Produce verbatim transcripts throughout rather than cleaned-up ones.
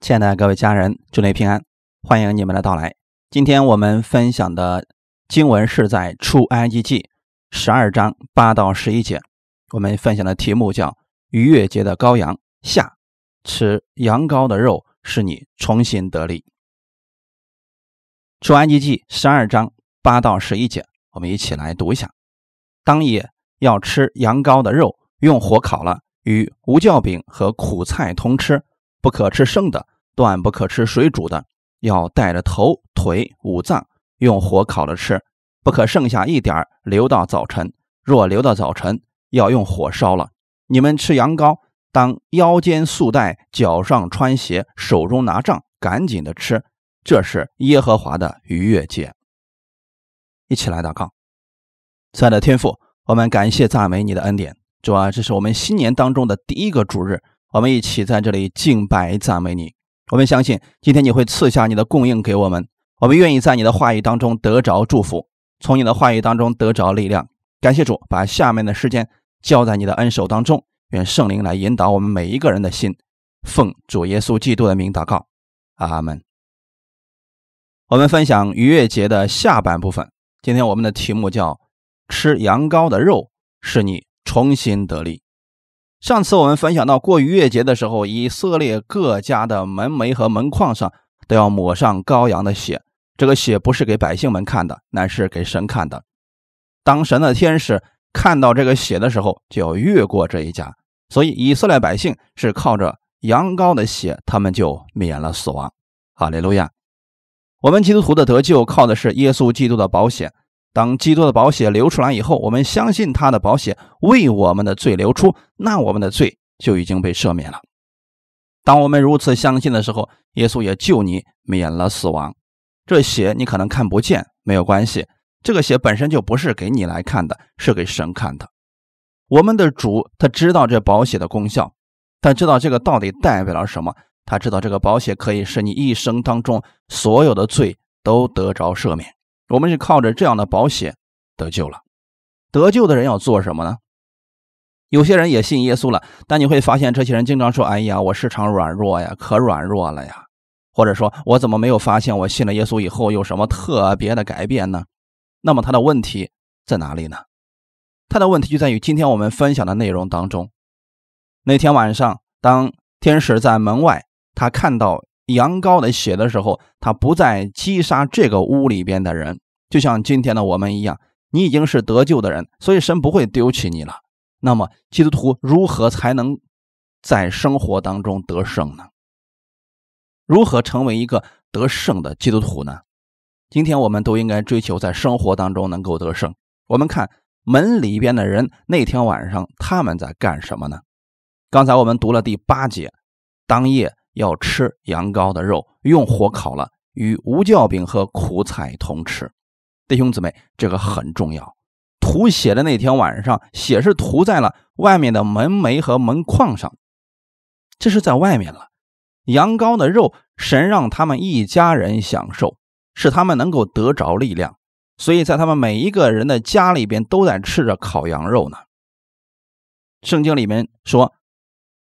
亲爱的各位家人，祝您平安，欢迎你们的到来。今天我们分享的经文是在出埃及记十二章八到十一节，我们分享的题目叫逾越节的羔羊下，吃羊羔的肉使你重新得力。出埃及记十二章八到十一节，我们一起来读一下。当夜要吃羊羔的肉，用火烤了，与无酵饼和苦菜同吃，不可吃生的，断不可吃水煮的，要带着头、腿、五脏，用火烤着吃，不可剩下一点留到早晨。若留到早晨，要用火烧了。你们吃羊羔，当腰间束带，脚上穿鞋，手中拿杖，赶紧的吃，这是耶和华的逾越节。一起来祷告。亲爱的天父，我们感谢赞美你的恩典，主啊，这是我们新年当中的第一个主日，我们一起在这里敬拜赞美你。我们相信今天你会赐下你的供应给我们，我们愿意在你的话语当中得着祝福，从你的话语当中得着力量。感谢主，把下面的时间交在你的恩手当中，愿圣灵来引导我们每一个人的心。奉主耶稣基督的名祷告，阿们。我们分享逾越节的下半部分，今天我们的题目叫吃羊羔的肉使你重新得力。上次我们分享到，过逾越节的时候，以色列各家的门楣和门框上都要抹上羔羊的血，这个血不是给百姓们看的，乃是给神看的。当神的天使看到这个血的时候，就要越过这一家，所以以色列百姓是靠着羊羔的血，他们就免了死亡。哈利路亚！我们基督徒的得救靠的是耶稣基督的宝血，当基督的宝血流出来以后，我们相信他的宝血为我们的罪流出，那我们的罪就已经被赦免了。当我们如此相信的时候，耶稣也救你免了死亡。这血你可能看不见，没有关系，这个血本身就不是给你来看的，是给神看的。我们的主他知道这宝血的功效，他知道这个到底代表了什么，他知道这个宝血可以使你一生当中所有的罪都得着赦免。我们是靠着这样的宝血得救了。得救的人要做什么呢？有些人也信耶稣了，但你会发现这些人经常说，哎呀，我时常软弱呀，可软弱了呀，或者说我怎么没有发现我信了耶稣以后有什么特别的改变呢？那么他的问题在哪里呢？他的问题就在于今天我们分享的内容当中。那天晚上，当天使在门外，他看到羊羔的血的时候，他不再击杀这个屋里边的人，就像今天的我们一样，你已经是得救的人，所以神不会丢弃你了。那么基督徒如何才能在生活当中得胜呢？如何成为一个得胜的基督徒呢？今天我们都应该追求在生活当中能够得胜。我们看门里边的人那天晚上他们在干什么呢？刚才我们读了第八节，当夜要吃羊羔的肉，用火烤了，与无酵饼和苦菜同吃。弟兄姊妹，这个很重要。涂血的那天晚上，血是涂在了外面的门楣和门框上，这是在外面了。羊羔的肉，神让他们一家人享受，使他们能够得着力量，所以在他们每一个人的家里边都在吃着烤羊肉呢。圣经里面说，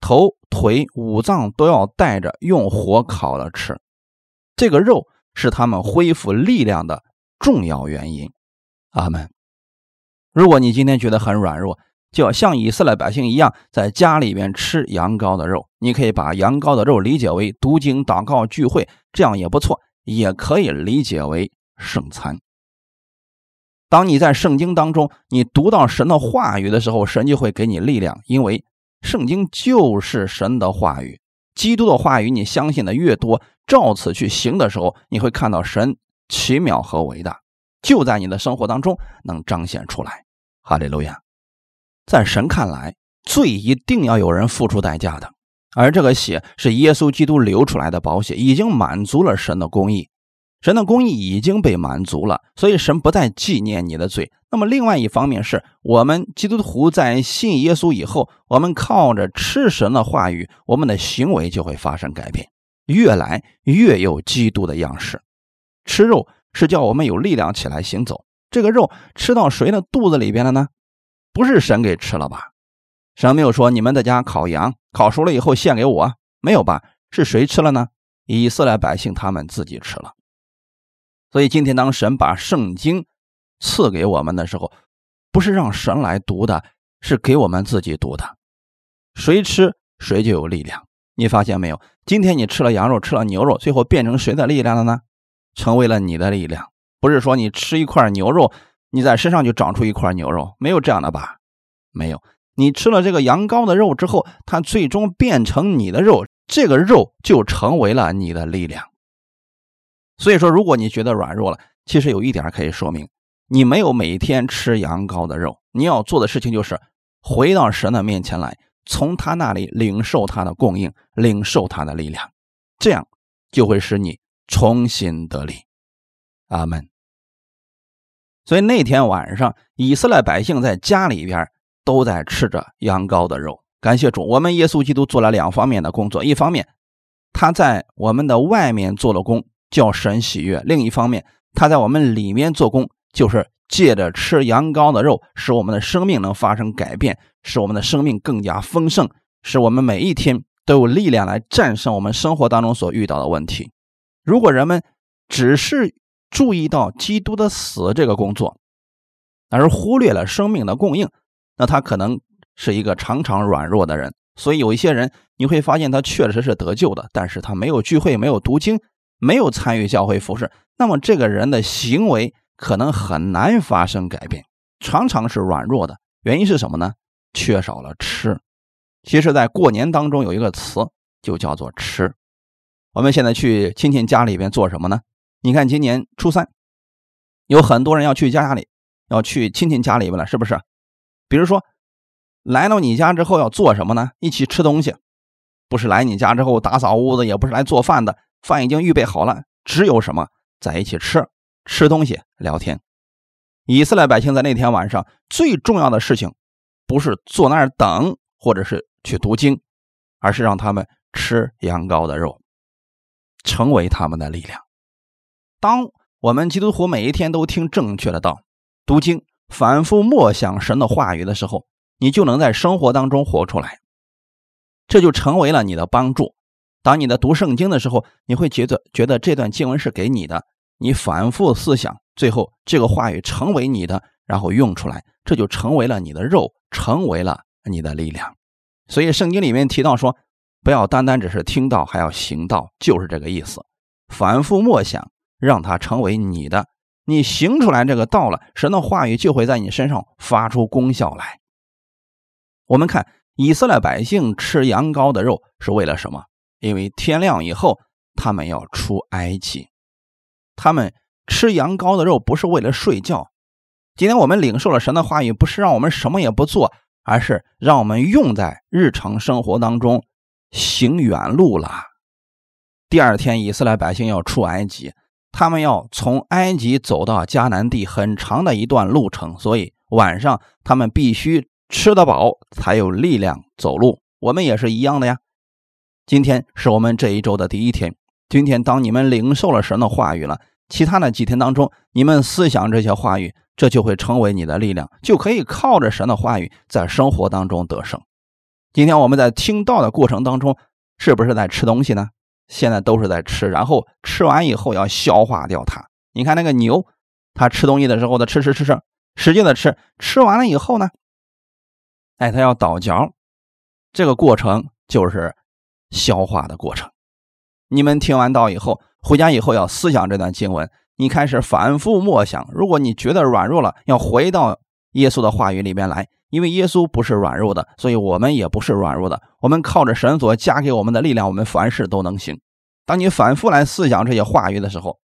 头、腿、五脏都要带着，用火烤了吃。这个肉是他们恢复力量的重要原因。阿们。如果你今天觉得很软弱，就要像以色列百姓一样，在家里面吃羊羔的肉。你可以把羊羔的肉理解为读经、祷告、聚会，这样也不错，也可以理解为圣餐。当你在圣经当中，你读到神的话语的时候，神就会给你力量，因为圣经就是神的话语，基督的话语你相信的越多，照此去行的时候，你会看到神奇妙和伟大，就在你的生活当中能彰显出来。哈利路亚！在神看来，罪一定要有人付出代价的，而这个血是耶稣基督流出来的宝血，已经满足了神的公义，神的公义已经被满足了，所以神不再纪念你的罪。那么另外一方面是，我们基督徒在信耶稣以后，我们靠着吃神的话语，我们的行为就会发生改变，越来越有基督的样式。吃肉是叫我们有力量起来行走，这个肉吃到谁的肚子里边了呢？不是神给吃了吧？神没有说你们在家烤羊，烤熟了以后献给我，没有吧？是谁吃了呢？以色列百姓他们自己吃了。所以今天当神把圣经赐给我们的时候，不是让神来读的，是给我们自己读的。谁吃谁就有力量。你发现没有？今天你吃了羊肉，吃了牛肉，最后变成谁的力量了呢？成为了你的力量。不是说你吃一块牛肉，你在身上就长出一块牛肉，没有这样的吧？没有。你吃了这个羊羔的肉之后，它最终变成你的肉，这个肉就成为了你的力量。所以说，如果你觉得软弱了，其实有一点可以说明，你没有每天吃羊羔的肉，你要做的事情就是回到神的面前来，从他那里领受他的供应，领受他的力量，这样就会使你重新得力。阿们。所以那天晚上，以色列百姓在家里边都在吃着羊羔的肉。感谢主，我们耶稣基督做了两方面的工作，一方面他在我们的外面做了工，叫神喜悦；另一方面他在我们里面做工，就是借着吃羊羔的肉，使我们的生命能发生改变，使我们的生命更加丰盛，使我们每一天都有力量来战胜我们生活当中所遇到的问题。如果人们只是注意到基督的死这个工作，而忽略了生命的供应，那他可能是一个常常软弱的人。所以有一些人你会发现他确实是得救的，但是他没有聚会，没有读经，没有参与教会服事，那么这个人的行为可能很难发生改变，常常是软弱的。原因是什么呢？缺少了吃。其实在过年当中有一个词就叫做吃。我们现在去亲戚家里边做什么呢？你看今年初三有很多人要去家里，要去亲戚家里边了，是不是？比如说来到你家之后要做什么呢？一起吃东西。不是来你家之后打扫屋子，也不是来做饭的，饭已经预备好了，只有什么？在一起吃，吃东西，聊天。以色列百姓在那天晚上最重要的事情不是坐那儿等，或者是去读经，而是让他们吃羊羔的肉，成为他们的力量。当我们基督徒每一天都听正确的道，读经，反复默想神的话语的时候，你就能在生活当中活出来，这就成为了你的帮助。当你在读圣经的时候，你会觉得觉得这段经文是给你的，你反复思想，最后这个话语成为你的，然后用出来，这就成为了你的肉，成为了你的力量。所以圣经里面提到说，不要单单只是听到，还要行道，就是这个意思。反复默想，让它成为你的，你行出来这个道了，神的话语就会在你身上发出功效来。我们看以色列百姓吃羊羔的肉是为了什么？因为天亮以后他们要出埃及。他们吃羊羔的肉不是为了睡觉。今天我们领受了神的话语，不是让我们什么也不做，而是让我们用在日常生活当中，行远路了。第二天以色列百姓要出埃及，他们要从埃及走到迦南地，很长的一段路程，所以晚上他们必须吃得饱，才有力量走路。我们也是一样的呀。今天是我们这一周的第一天，今天当你们领受了神的话语了，其他的几天当中你们思想这些话语，这就会成为你的力量，就可以靠着神的话语在生活当中得胜。今天我们在听道的过程当中是不是在吃东西呢？现在都是在吃，然后吃完以后要消化掉它。你看那个牛，它吃东西的时候它吃吃吃吃使劲的吃，吃完了以后呢，哎，它要倒嚼，这个过程就是消化的过程。你们听完道以后，回家以后要思想这段经文，你开始反复默想。如果你觉得软弱了，要回到耶稣的话语里面来，因为耶稣不是软弱的，所以我们也不是软弱的。我们靠着神所加给我们的力量，我们凡事都能行。当你反复来思想这些话语的时候，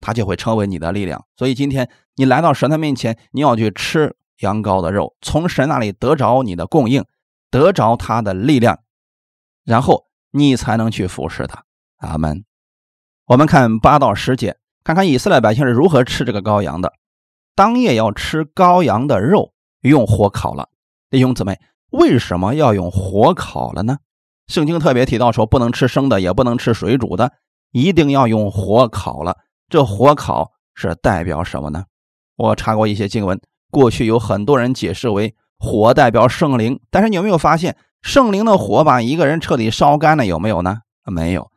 它就会成为你的力量。所以今天你来到神的面前，你要去吃羊羔的肉，从神那里得着你的供应，得着他的力量，然后你才能去服侍他。阿们。我们看八到十节，看看以色列百姓是如何吃这个羔羊的。当夜要吃羔羊的肉，用火烤了。弟兄姊妹，为什么要用火烤了呢？圣经特别提到说，不能吃生的，也不能吃水煮的，一定要用火烤了。这火烤是代表什么呢？我查过一些经文，过去有很多人解释为火代表圣灵，但是你有没有发现圣灵的火把一个人彻底烧干了，有没有呢？没有。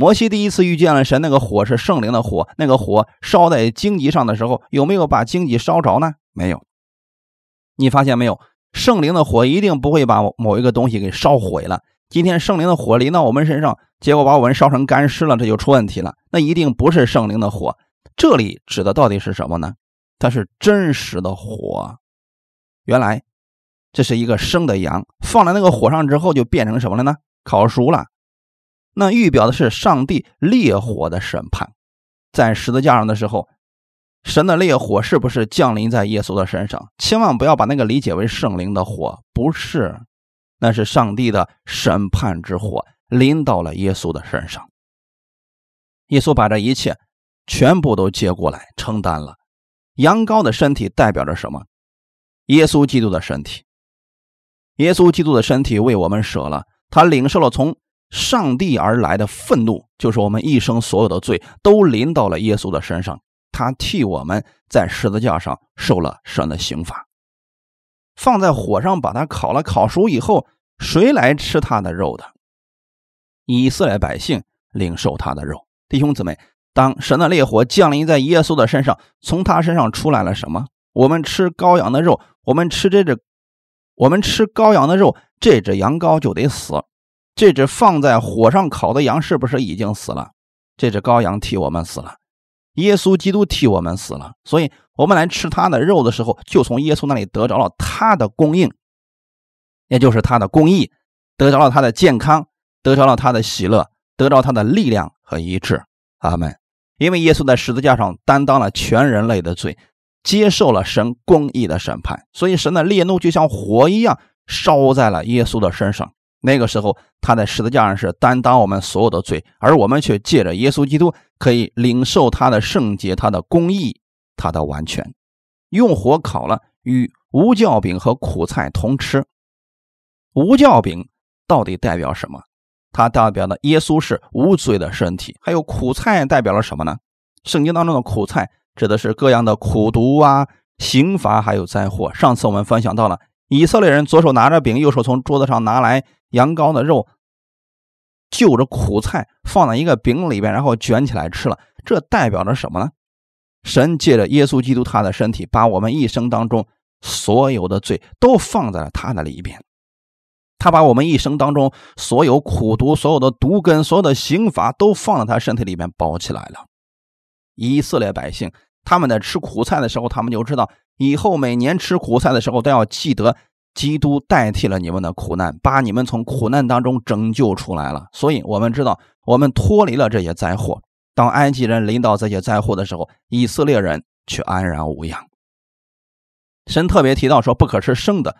摩西第一次遇见了神，那个火是圣灵的火，那个火烧在荆棘上的时候，有没有把荆棘烧着呢？没有。你发现没有，圣灵的火一定不会把某一个东西给烧毁了。今天圣灵的火淋到我们身上，结果把我们烧成干尸了，这就出问题了，那一定不是圣灵的火。这里指的到底是什么呢？它是真实的火。原来这是一个生的羊，放在那个火上之后就变成什么了呢？烤熟了。那预表的是上帝烈火的审判。在十字架上的时候，神的烈火是不是降临在耶稣的身上？千万不要把那个理解为圣灵的火，不是，那是上帝的审判之火临到了耶稣的身上。耶稣把这一切全部都接过来承担了。羊羔的身体代表着什么？耶稣基督的身体。耶稣基督的身体为我们舍了，他领受了从上帝而来的愤怒，就是我们一生所有的罪都临到了耶稣的身上，他替我们在十字架上受了神的刑罚。放在火上把它烤了，烤熟以后谁来吃他的肉的？以色列百姓领受他的肉。弟兄姊妹，当神的烈火降临在耶稣的身上，从他身上出来了什么？我们吃羔羊的肉，我们吃这只我们吃羔羊的肉，这只羊羔就得死。这只放在火上烤的羊是不是已经死了？这只羔羊替我们死了，耶稣基督替我们死了，所以我们来吃他的肉的时候，就从耶稣那里得着了他的供应，也就是他的公义，得着了他的健康，得着了他的喜乐，得着他的力量和医治。阿们。因为耶稣在十字架上担当了全人类的罪，接受了神公义的审判，所以神的烈怒就像火一样烧在了耶稣的身上。那个时候他在十字架上是担当我们所有的罪，而我们却借着耶稣基督可以领受他的圣洁，他的公义，他的完全。用火烤了，与无酵饼和苦菜同吃。无酵饼到底代表什么？它代表的耶稣是无罪的身体。还有苦菜代表了什么呢？圣经当中的苦菜指的是各样的苦毒啊、刑罚还有灾祸。上次我们分享到了以色列人左手拿着饼，右手从桌子上拿来羊羔的肉，就着苦菜放在一个饼里边，然后卷起来吃了。这代表着什么呢？神借着耶稣基督他的身体，把我们一生当中所有的罪都放在了他的里边。他把我们一生当中所有苦毒、所有的毒根、所有的刑罚都放在他身体里面包起来了。以色列百姓他们在吃苦菜的时候，他们就知道以后每年吃苦菜的时候都要记得基督代替了你们的苦难，把你们从苦难当中拯救出来了。所以我们知道我们脱离了这些灾祸。当埃及人临到这些灾祸的时候，以色列人却安然无恙。神特别提到说不可吃生的，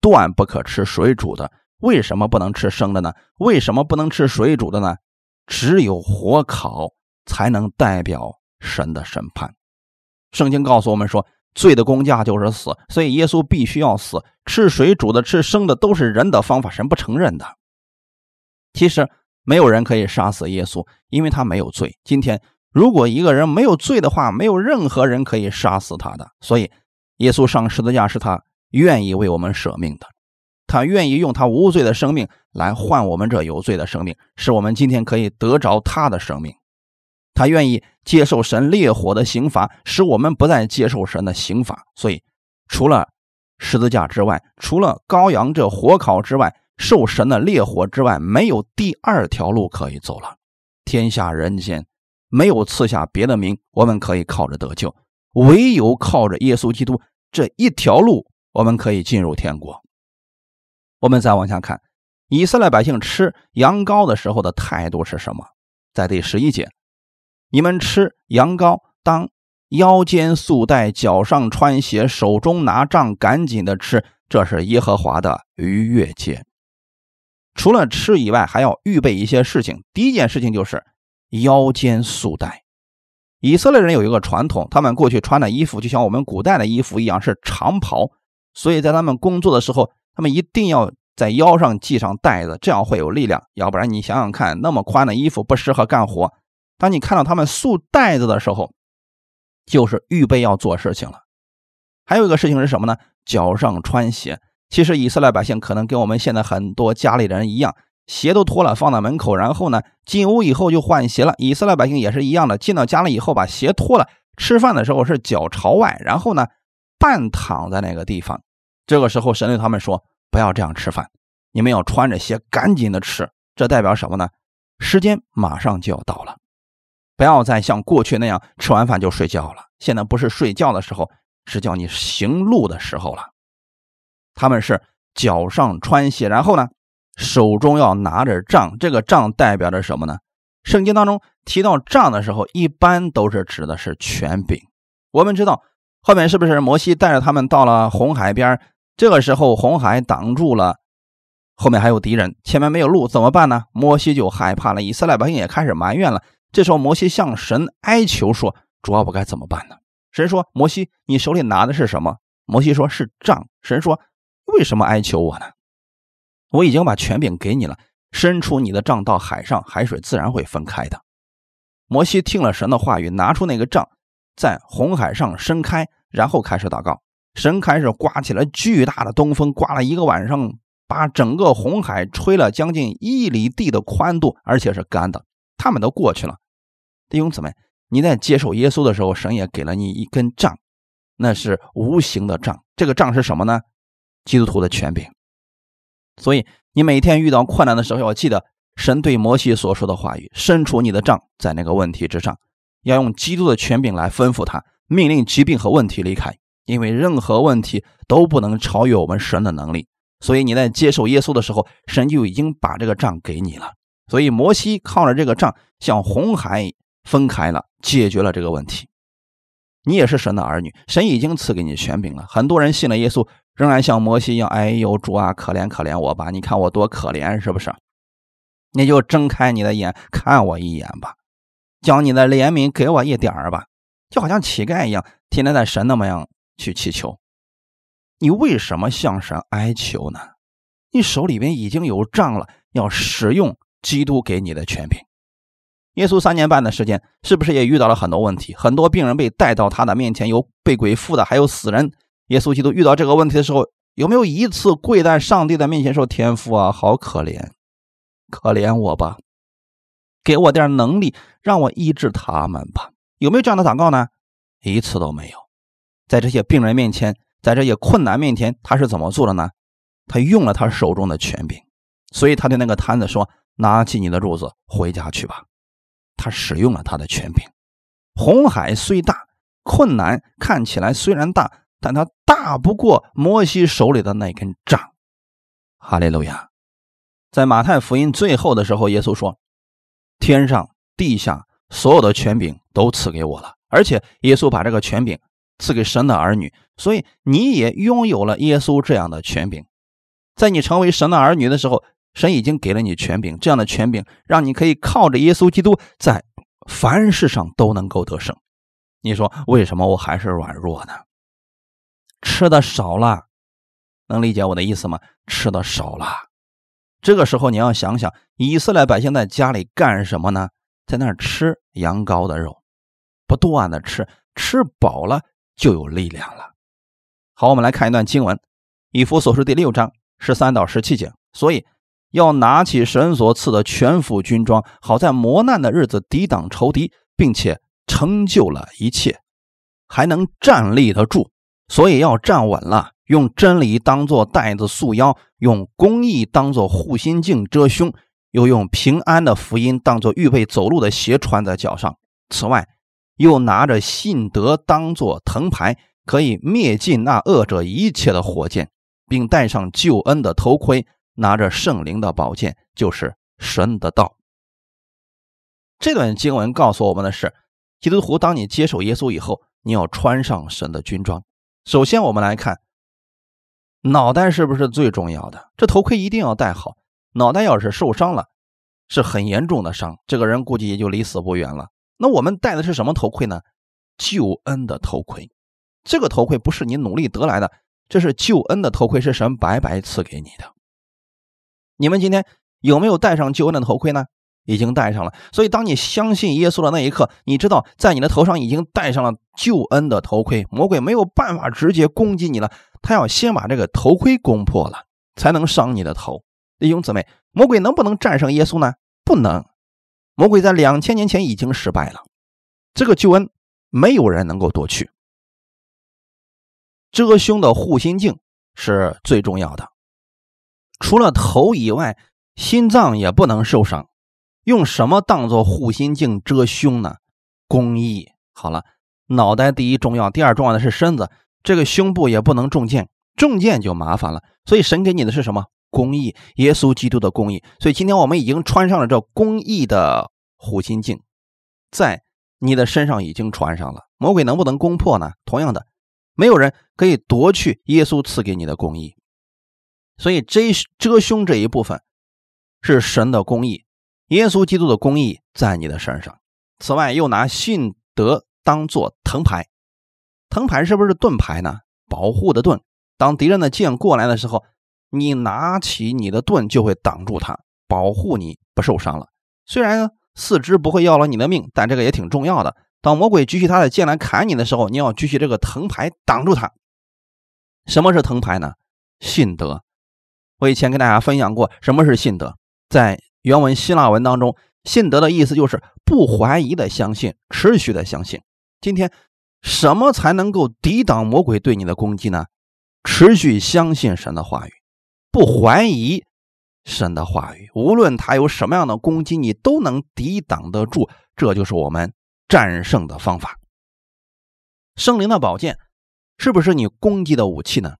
断不可吃水煮的。为什么不能吃生的呢？为什么不能吃水煮的呢？只有火烤才能代表神的审判。圣经告诉我们说罪的公价就是死，所以耶稣必须要死。吃水煮的、吃生的都是人的方法，神不承认的。其实没有人可以杀死耶稣，因为他没有罪。今天如果一个人没有罪的话，没有任何人可以杀死他的。所以耶稣上十字架是他愿意为我们舍命的，他愿意用他无罪的生命来换我们这有罪的生命，使我们今天可以得着他的生命。他愿意接受神烈火的刑罚，使我们不再接受神的刑罚。所以除了十字架之外，除了羔羊这火烤之外，受神的烈火之外，没有第二条路可以走了。天下人间没有赐下别的名我们可以靠着得救，唯有靠着耶稣基督这一条路我们可以进入天国。我们再往下看以色列百姓吃羊羔的时候的态度是什么。在第十一节，你们吃羊羔，当腰间束带，脚上穿鞋，手中拿杖，赶紧的吃，这是耶和华的逾越节。除了吃以外，还要预备一些事情。第一件事情就是腰间束带。以色列人有一个传统，他们过去穿的衣服就像我们古代的衣服一样，是长袍，所以在他们工作的时候，他们一定要在腰上系上带子，这样会有力量。要不然你想想看，那么宽的衣服不适合干活。当你看到他们束带子的时候，就是预备要做事情了。还有一个事情是什么呢？脚上穿鞋。其实以色列百姓可能跟我们现在很多家里人一样，鞋都脱了放到门口，然后呢进屋以后就换鞋了。以色列百姓也是一样的，进到家里以后把鞋脱了，吃饭的时候是脚朝外，然后呢半躺在那个地方。这个时候神对他们说，不要这样吃饭，你们要穿着鞋赶紧的吃。这代表什么呢？时间马上就要到了，不要再像过去那样吃完饭就睡觉了。现在不是睡觉的时候，是叫你行路的时候了。他们是脚上穿鞋，然后呢手中要拿着杖。这个杖代表着什么呢？圣经当中提到杖的时候，一般都是指的是权柄。我们知道后面是不是摩西带着他们到了红海边，这个时候红海挡住了，后面还有敌人，前面没有路，怎么办呢？摩西就害怕了，以色列百姓也开始埋怨了。这时候摩西向神哀求说，主啊，我该怎么办呢？神说，摩西，你手里拿的是什么？摩西说，是杖。神说，为什么哀求我呢？我已经把权柄给你了，伸出你的杖到海上，海水自然会分开的。摩西听了神的话语，拿出那个杖，在红海上伸开，然后开始祷告。神开始刮起了巨大的东风，刮了一个晚上，把整个红海吹了将近一里地的宽度，而且是干的。他们都过去了。弟兄姊妹，你在接受耶稣的时候，神也给了你一根杖，那是无形的杖。这个杖是什么呢？基督徒的权柄。所以你每天遇到困难的时候，要记得神对摩西所说的话语，伸出你的杖在那个问题之上，要用基督的权柄来吩咐他，命令疾病和问题离开。因为任何问题都不能超越我们神的能力，所以你在接受耶稣的时候，神就已经把这个杖给你了。所以摩西靠着这个杖向红海分开了，解决了这个问题。你也是神的儿女，神已经赐给你权柄了。很多人信了耶稣，仍然像摩西一样，哎呦主啊，可怜可怜我吧，你看我多可怜，是不是？你就睁开你的眼看我一眼吧，将你的怜悯给我一点儿吧，就好像乞丐一样，天天在神那么样去祈求。你为什么向神哀求呢？你手里边已经有杖了，要使用基督给你的权柄。耶稣三年半的时间，是不是也遇到了很多问题？很多病人被带到他的面前，有被鬼附的，还有死人。耶稣基督遇到这个问题的时候，有没有一次跪在上帝的面前说，天父啊，好可怜，可怜我吧，给我点能力，让我医治他们吧？有没有这样的祷告呢？一次都没有。在这些病人面前，在这些困难面前，他是怎么做的呢？他用了他手中的权柄。所以他对那个摊子说，拿起你的褥子回家去吧。他使用了他的权柄。红海虽大，困难看起来虽然大，但他大不过摩西手里的那根杖。哈利路亚。在马太福音最后的时候，耶稣说，天上地下所有的权柄都赐给我了。而且耶稣把这个权柄赐给神的儿女，所以你也拥有了耶稣这样的权柄。在你成为神的儿女的时候，神已经给了你权柄，这样的权柄让你可以靠着耶稣基督在凡事上都能够得胜。你说为什么我还是软弱呢？吃的少了，能理解我的意思吗？吃的少了。这个时候你要想想，以色列百姓在家里干什么呢？在那儿吃羊羔的肉，不断的吃，吃饱了就有力量了。好，我们来看一段经文，以弗所书第六章十三到十七节。所以要拿起神所赐的全副军装，好在磨难的日子抵挡仇敌，并且成就了一切，还能站立得住。所以要站稳了，用真理当作带子束腰，用公义当作护心镜遮胸，又用平安的福音当作预备走路的鞋穿在脚上。此外，又拿着信德当作藤牌，可以灭尽那恶者一切的火箭，并戴上救恩的头盔，拿着圣灵的宝剑，就是神的道。这段经文告诉我们的是，基督徒当你接受耶稣以后，你要穿上神的军装。首先我们来看脑袋是不是最重要的，这头盔一定要戴好。脑袋要是受伤了，是很严重的伤，这个人估计也就离死不远了。那我们戴的是什么头盔呢？救恩的头盔。这个头盔不是你努力得来的，这是救恩的头盔，是神白白赐给你的。你们今天有没有戴上救恩的头盔呢？已经戴上了。所以当你相信耶稣的那一刻，你知道在你的头上已经戴上了救恩的头盔，魔鬼没有办法直接攻击你了，他要先把这个头盔攻破了，才能伤你的头。弟兄姊妹，魔鬼能不能战胜耶稣呢？不能。魔鬼在两千年前已经失败了，这个救恩没有人能够夺去。遮胸的护心镜是最重要的，除了头以外，心脏也不能受伤。用什么当做护心镜遮胸呢？公义。好了，脑袋第一重要，第二重要的是身子，这个胸部也不能中箭，中箭就麻烦了。所以神给你的是什么？公义，耶稣基督的公义。所以今天我们已经穿上了这公义的护心镜，在你的身上已经穿上了。魔鬼能不能攻破呢？同样的，没有人可以夺去耶稣赐给你的公义。所以遮遮胸这一部分是神的公义，耶稣基督的公义在你的身上。此外，又拿信德当作藤牌，藤牌是不是盾牌呢？保护的盾。当敌人的剑过来的时候，你拿起你的盾就会挡住它，保护你不受伤了。虽然呢四肢不会要了你的命，但这个也挺重要的。当魔鬼举起他的剑来砍你的时候，你要举起这个藤牌挡住他。什么是藤牌呢？信德。我以前跟大家分享过什么是信德。在原文希腊文当中，信德的意思就是不怀疑的相信，持续的相信。今天什么才能够抵挡魔鬼对你的攻击呢？持续相信神的话语，不怀疑神的话语，无论他有什么样的攻击，你都能抵挡得住。这就是我们战胜的方法。圣灵的宝剑是不是你攻击的武器呢？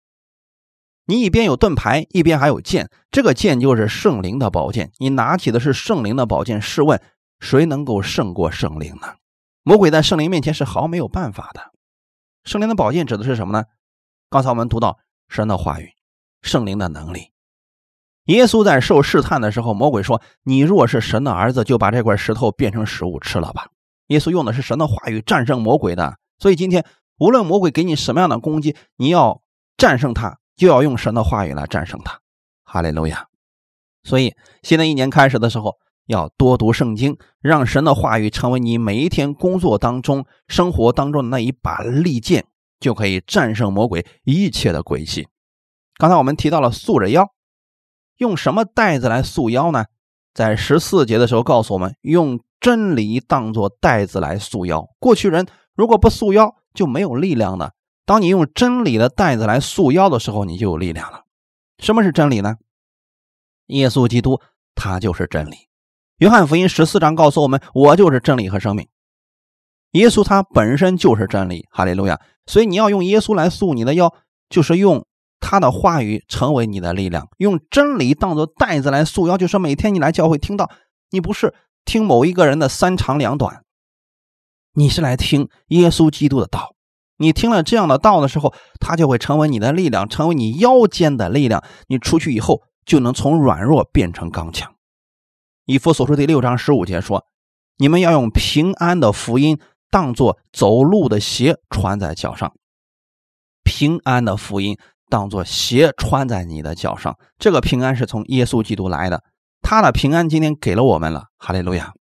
你一边有盾牌，一边还有剑，这个剑就是圣灵的宝剑。你拿起的是圣灵的宝剑，试问谁能够胜过圣灵呢？魔鬼在圣灵面前是毫没有办法的。圣灵的宝剑指的是什么呢？刚才我们读到神的话语，圣灵的能力。耶稣在受试探的时候，魔鬼说，你若是神的儿子，就把这块石头变成食物吃了吧。耶稣用的是神的话语战胜魔鬼的。所以今天无论魔鬼给你什么样的攻击，你要战胜他，就要用神的话语来战胜他。哈利路亚。所以新的一年开始的时候，要多读圣经，让神的话语成为你每一天工作当中生活当中的那一把利剑，就可以战胜魔鬼一切的诡计。刚才我们提到了束着腰，用什么带子来束腰呢？在十四节的时候告诉我们，用真理当作带子来束腰。过去人如果不束腰就没有力量的，当你用真理的带子来束腰的时候，你就有力量了。什么是真理呢？耶稣基督，他就是真理。约翰福音十四章告诉我们，我就是真理和生命。耶稣他本身就是真理，哈利路亚。所以你要用耶稣来束你的腰，就是用他的话语成为你的力量。用真理当作带子来束腰，就是每天你来教会听到，你不是听某一个人的三长两短，你是来听耶稣基督的道。你听了这样的道的时候，它就会成为你的力量，成为你腰间的力量。你出去以后就能从软弱变成刚强。以弗所书第六章十五节说，你们要用平安的福音当作走路的鞋穿在脚上。平安的福音当作鞋穿在你的脚上。这个平安是从耶稣基督来的，他的平安今天给了我们了，哈利路亚，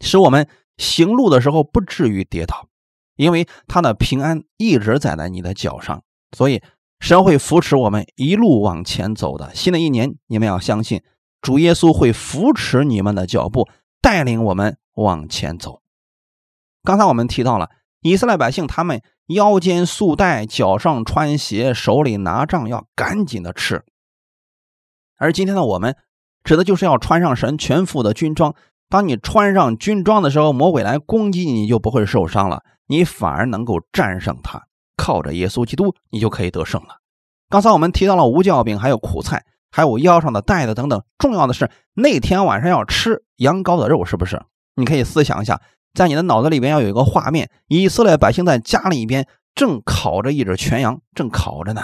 使我们行路的时候不至于跌倒，因为他的平安一直在在你的脚上。所以神会扶持我们一路往前走的。新的一年你们要相信主耶稣会扶持你们的脚步，带领我们往前走。刚才我们提到了以色列百姓，他们腰间束带，脚上穿鞋，手里拿杖，要赶紧的吃。而今天的我们指的就是要穿上神全副的军装。当你穿上军装的时候，魔鬼来攻击你，你就不会受伤了，你反而能够战胜它。靠着耶稣基督，你就可以得胜了。刚才我们提到了无酵饼，还有苦菜，还有腰上的带子等等。重要的是那天晚上要吃羊羔的肉，是不是？你可以思想一下，在你的脑子里边要有一个画面，以色列百姓在家里边正烤着一只全羊，正烤着呢。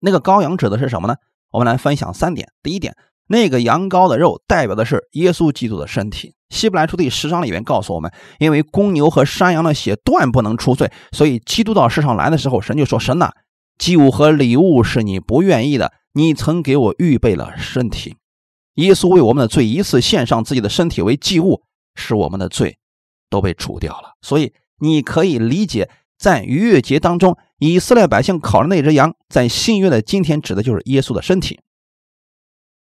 那个羔羊指的是什么呢？我们来分享三点。第一点，那个羊羔的肉代表的是耶稣基督的身体。希伯来书第十章里面告诉我们，因为公牛和山羊的血断不能除罪，所以基督到世上来的时候，神就说，神啊，祭物和礼物是你不愿意的，你曾给我预备了身体。耶稣为我们的罪一次献上自己的身体为祭物，使我们的罪都被除掉了。所以你可以理解，在逾越节当中以色列百姓烤的那只羊，在新约的今天指的就是耶稣的身体。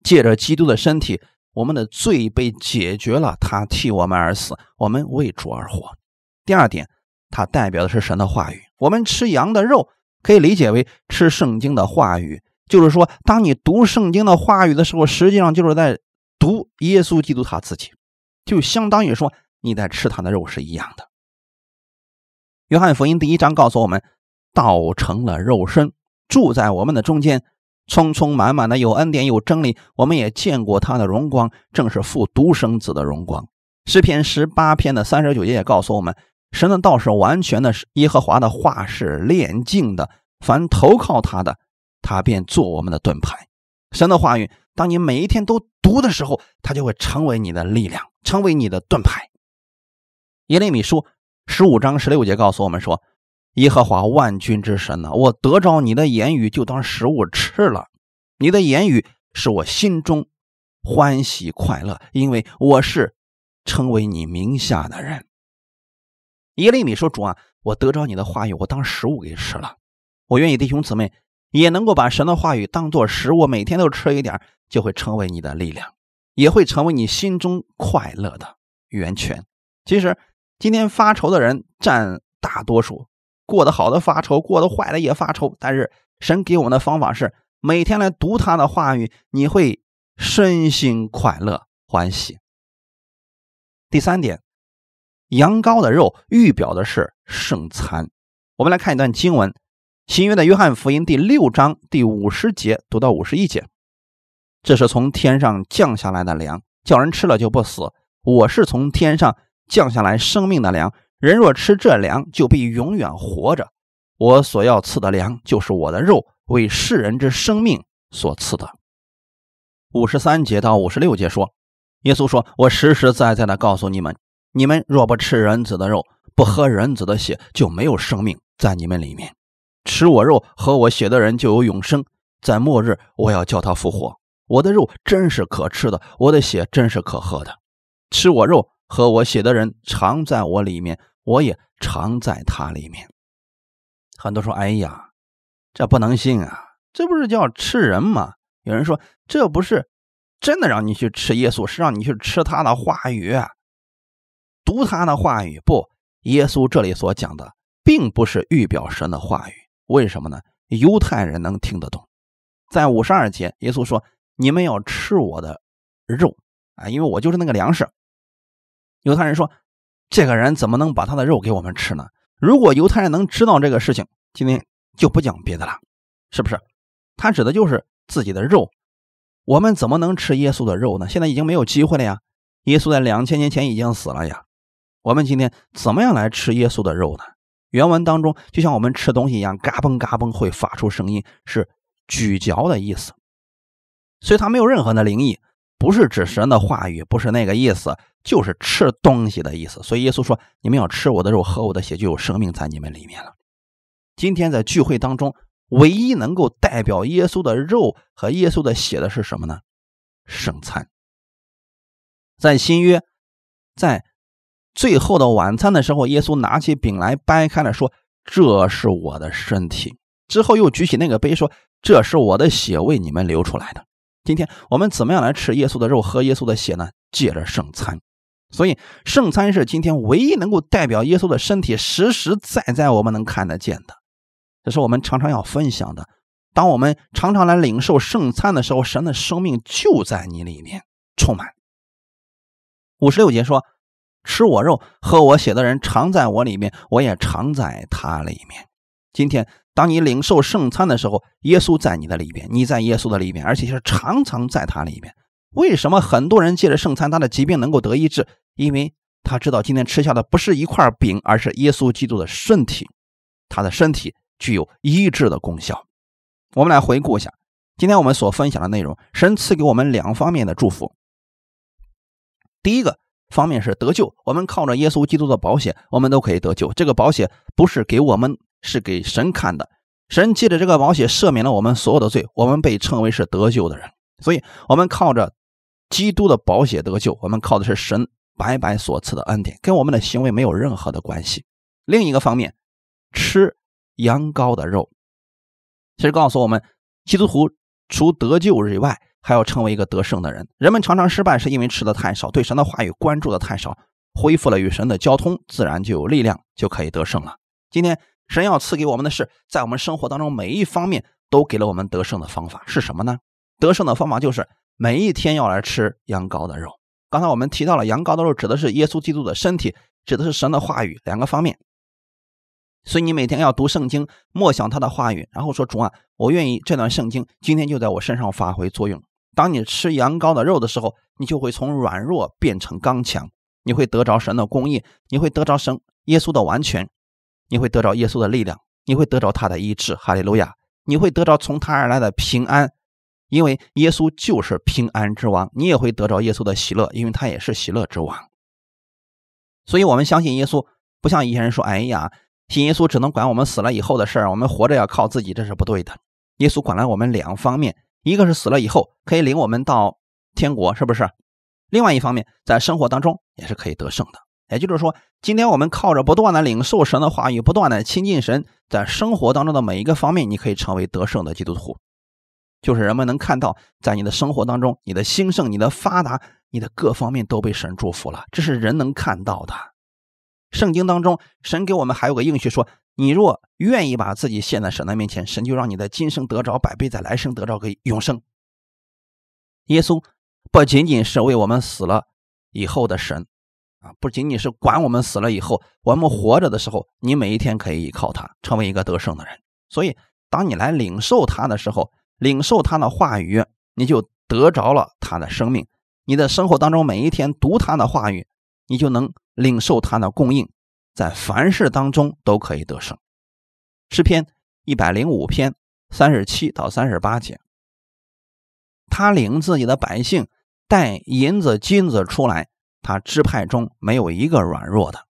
借着基督的身体，我们的罪被解决了，他替我们而死，我们为主而活。第二点，它代表的是神的话语。我们吃羊的肉可以理解为吃圣经的话语，就是说当你读圣经的话语的时候，实际上就是在读耶稣基督他自己，就相当于说你在吃他的肉是一样的。约翰福音第一章告诉我们，道成了肉身，住在我们的中间，充充满满的有恩典有真理，我们也见过他的荣光，正是父独生子的荣光。诗篇十八篇的三十九节也告诉我们，神的道是完全的，耶和华的话是炼净的，凡投靠他的，他便做我们的盾牌。神的话语当你每一天都读的时候，它就会成为你的力量，成为你的盾牌。耶利米书十五章十六节告诉我们说，耶和华万军之神呢、啊，我得着你的言语就当食物吃了，你的言语是我心中欢喜快乐，因为我是成为你名下的人。耶利米说，主啊，我得着你的话语，我当食物给吃了。我愿意弟兄姊妹也能够把神的话语当作食物，每天都吃一点，就会成为你的力量，也会成为你心中快乐的源泉。其实今天发愁的人占大多数，过得好的发愁，过得坏的也发愁，但是神给我们的方法是每天来读他的话语，你会身心快乐欢喜。第三点，羊羔的肉预表的是圣餐。我们来看一段经文，新约的约翰福音第六章第五十节读到五十一节，这是从天上降下来的粮，叫人吃了就不死，我是从天上降下来生命的粮，人若吃这粮就必永远活着，我所要赐的粮就是我的肉，为世人之生命所赐的。五十三节到五十六节说，耶稣说，我实实在在的告诉你们，你们若不吃人子的肉，不喝人子的血，就没有生命在你们里面。吃我肉喝我血的人就有永生，在末日我要叫他复活。我的肉真是可吃的，我的血真是可喝的。吃我肉喝我血的人常在我里面，我也常在他里面。很多说，哎呀，这不能信啊，这不是叫吃人吗？有人说，这不是真的让你去吃耶稣，是让你去吃他的话语啊，读他的话语。不，耶稣这里所讲的并不是预表神的话语。为什么呢？犹太人能听得懂。在五十二节耶稣说，你们要吃我的肉啊，因为我就是那个粮食。犹太人说，这个人怎么能把他的肉给我们吃呢？如果犹太人能知道这个事情，今天就不讲别的了，是不是？他指的就是自己的肉。我们怎么能吃耶稣的肉呢？现在已经没有机会了呀，耶稣在两千年前已经死了呀。我们今天怎么样来吃耶稣的肉呢？原文当中就像我们吃东西一样，嘎嘣嘎嘣会发出声音，是咀嚼的意思。所以它没有任何的灵异，不是指神的话语，不是那个意思，就是吃东西的意思。所以耶稣说，你们要吃我的肉喝我的血，就有生命在你们里面了。今天在聚会当中，唯一能够代表耶稣的肉和耶稣的血的是什么呢？圣餐。在新约，在最后的晚餐的时候，耶稣拿起饼来掰开了说，这是我的身体，之后又举起那个杯说，这是我的血，为你们流出来的。今天我们怎么样来吃耶稣的肉喝耶稣的血呢？借着圣餐。所以圣餐是今天唯一能够代表耶稣的身体，实实在在我们能看得见的，这是我们常常要分享的。当我们常常来领受圣餐的时候，神的生命就在你里面充满。五十六节说，吃我肉喝我血的人常在我里面，我也常在他里面。今天当你领受圣餐的时候，耶稣在你的里面，你在耶稣的里面，而且是常常在他里面。为什么很多人借着圣餐他的疾病能够得医治？因为他知道今天吃下的不是一块饼，而是耶稣基督的身体，他的身体具有医治的功效。我们来回顾一下今天我们所分享的内容。神赐给我们两方面的祝福，第一个方面是得救，我们靠着耶稣基督的宝血，我们都可以得救。这个宝血不是给我们，是给神看的。神借着这个宝血赦免了我们所有的罪，我们被称为是得救的人。所以我们靠着基督的宝血得救，我们靠的是神白白所赐的恩典，跟我们的行为没有任何的关系。另一个方面，吃羊羔的肉，其实告诉我们基督徒除得救以外，还要成为一个得胜的人。人们常常失败是因为吃的太少，对神的话语关注的太少，恢复了与神的交通，自然就有力量，就可以得胜了。今天神要赐给我们的是，在我们生活当中每一方面都给了我们得胜的方法。是什么呢？得胜的方法就是每一天要来吃羊羔的肉。刚才我们提到了，羊羔的肉指的是耶稣基督的身体，指的是神的话语，两个方面。所以你每天要读圣经，默想他的话语，然后说，主啊，我愿意这段圣经今天就在我身上发挥作用。当你吃羊羔的肉的时候，你就会从软弱变成刚强，你会得着神的公义，你会得着神耶稣的完全，你会得着耶稣的力量，你会得着他的医治，哈利路亚！你会得着从他而来的平安，因为耶稣就是平安之王。你也会得着耶稣的喜乐，因为他也是喜乐之王。所以我们相信耶稣，不像以前人说，哎呀，信耶稣只能管我们死了以后的事儿，我们活着要靠自己，这是不对的。耶稣管了我们两方面，一个是死了以后可以领我们到天国，是不是？另外一方面，在生活当中也是可以得胜的。也就是说，今天我们靠着不断的领受神的话语，不断的亲近神，在生活当中的每一个方面，你可以成为得胜的基督徒。就是人们能看到，在你的生活当中，你的兴盛，你的发达，你的各方面都被神祝福了，这是人能看到的。圣经当中神给我们还有个应许，说你若愿意把自己献在神的面前，神就让你的今生得着百倍，在来生得着个永生。耶稣不仅仅是为我们死了以后的神啊，不仅仅是管我们死了以后，我们活着的时候，你每一天可以依靠他，成为一个得胜的人。所以当你来领受他的时候，领受他的话语，你就得着了他的生命。你的生活当中每一天读他的话语，你就能领受他的供应，在凡事当中都可以得胜。诗篇一百零五篇三十七到三十八节，他领自己的百姓带银子金子出来，他支派中没有一个软弱的。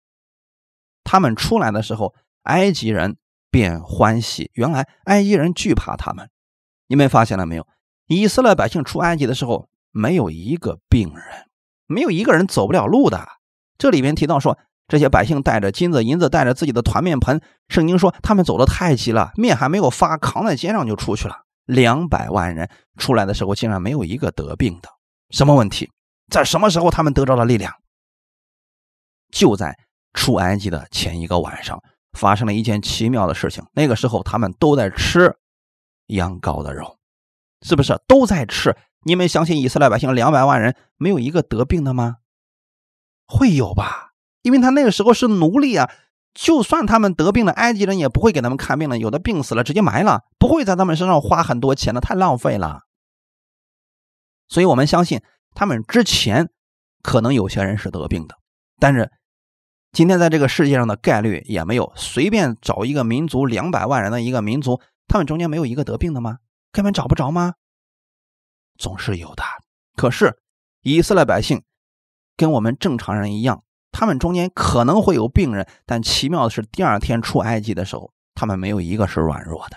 他们出来的时候，埃及人便欢喜，原来埃及人惧怕他们。你们发现了没有？以色列百姓出埃及的时候，没有一个病人，没有一个人走不了路的。这里面提到说，这些百姓带着金子银子，带着自己的团面盆，圣经说他们走得太急了，面还没有发，扛在肩上就出去了。两百万人出来的时候，竟然没有一个得病的。什么问题？在什么时候他们得着了力量？就在出埃及的前一个晚上，发生了一件奇妙的事情。那个时候他们都在吃羊羔的肉，是不是都在吃？你们相信以色列百姓两百万人没有一个得病的吗？会有吧，因为他那个时候是奴隶啊，就算他们得病了，埃及人也不会给他们看病了，有的病死了直接埋了，不会在他们身上花很多钱的，太浪费了。所以我们相信他们之前可能有些人是得病的，但是今天在这个世界上的概率也没有，随便找一个民族，两百万人的一个民族，他们中间没有一个得病的吗？根本找不着吗？总是有的。可是以色列百姓跟我们正常人一样，他们中间可能会有病人，但奇妙的是，第二天出埃及的时候，他们没有一个是软弱的。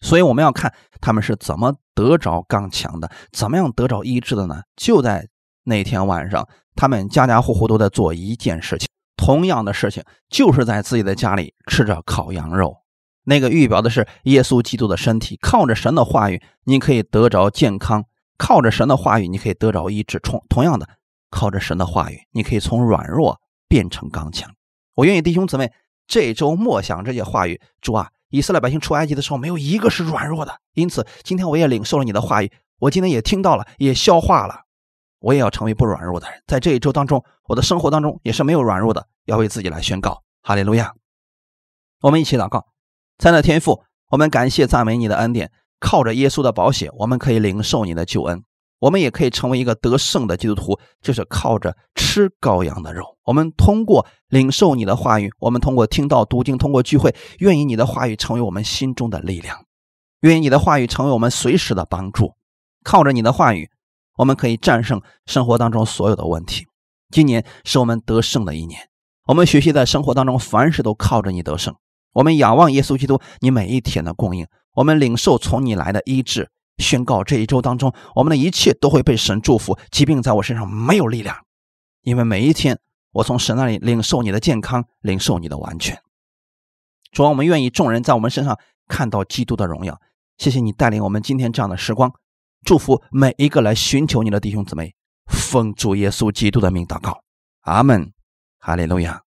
所以我们要看他们是怎么得着刚强的，怎么样得着医治的呢？就在那天晚上，他们家家户户都在做一件事情，同样的事情，就是在自己的家里吃着烤羊肉。那个预表的是耶稣基督的身体，靠着神的话语，你可以得着健康；靠着神的话语，你可以得着医治。同样的，靠着神的话语，你可以从软弱变成刚强。我愿意弟兄姊妹这一周默想这些话语。主啊，以色列百姓出埃及的时候，没有一个是软弱的，因此今天我也领受了你的话语，我今天也听到了，也消化了，我也要成为不软弱的人。在这一周当中，我的生活当中也是没有软弱的，要为自己来宣告。哈利路亚！我们一起祷告。亲爱的天父，我们感谢赞美你的恩典，靠着耶稣的宝血，我们可以领受你的救恩，我们也可以成为一个得胜的基督徒，就是靠着吃羔羊的肉。我们通过领受你的话语，我们通过听到读经，通过聚会，愿意你的话语成为我们心中的力量，愿意你的话语成为我们随时的帮助。靠着你的话语，我们可以战胜生活当中所有的问题。今年是我们得胜的一年，我们学习在生活当中凡事都靠着你得胜。我们仰望耶稣基督你每一天的供应，我们领受从你来的医治，宣告这一周当中，我们的一切都会被神祝福。疾病在我身上没有力量，因为每一天我从神那里领受你的健康，领受你的完全。主啊，我们愿意众人在我们身上看到基督的荣耀。谢谢你带领我们今天这样的时光，祝福每一个来寻求你的弟兄姊妹。奉主耶稣基督的名祷告，阿们，哈利路亚。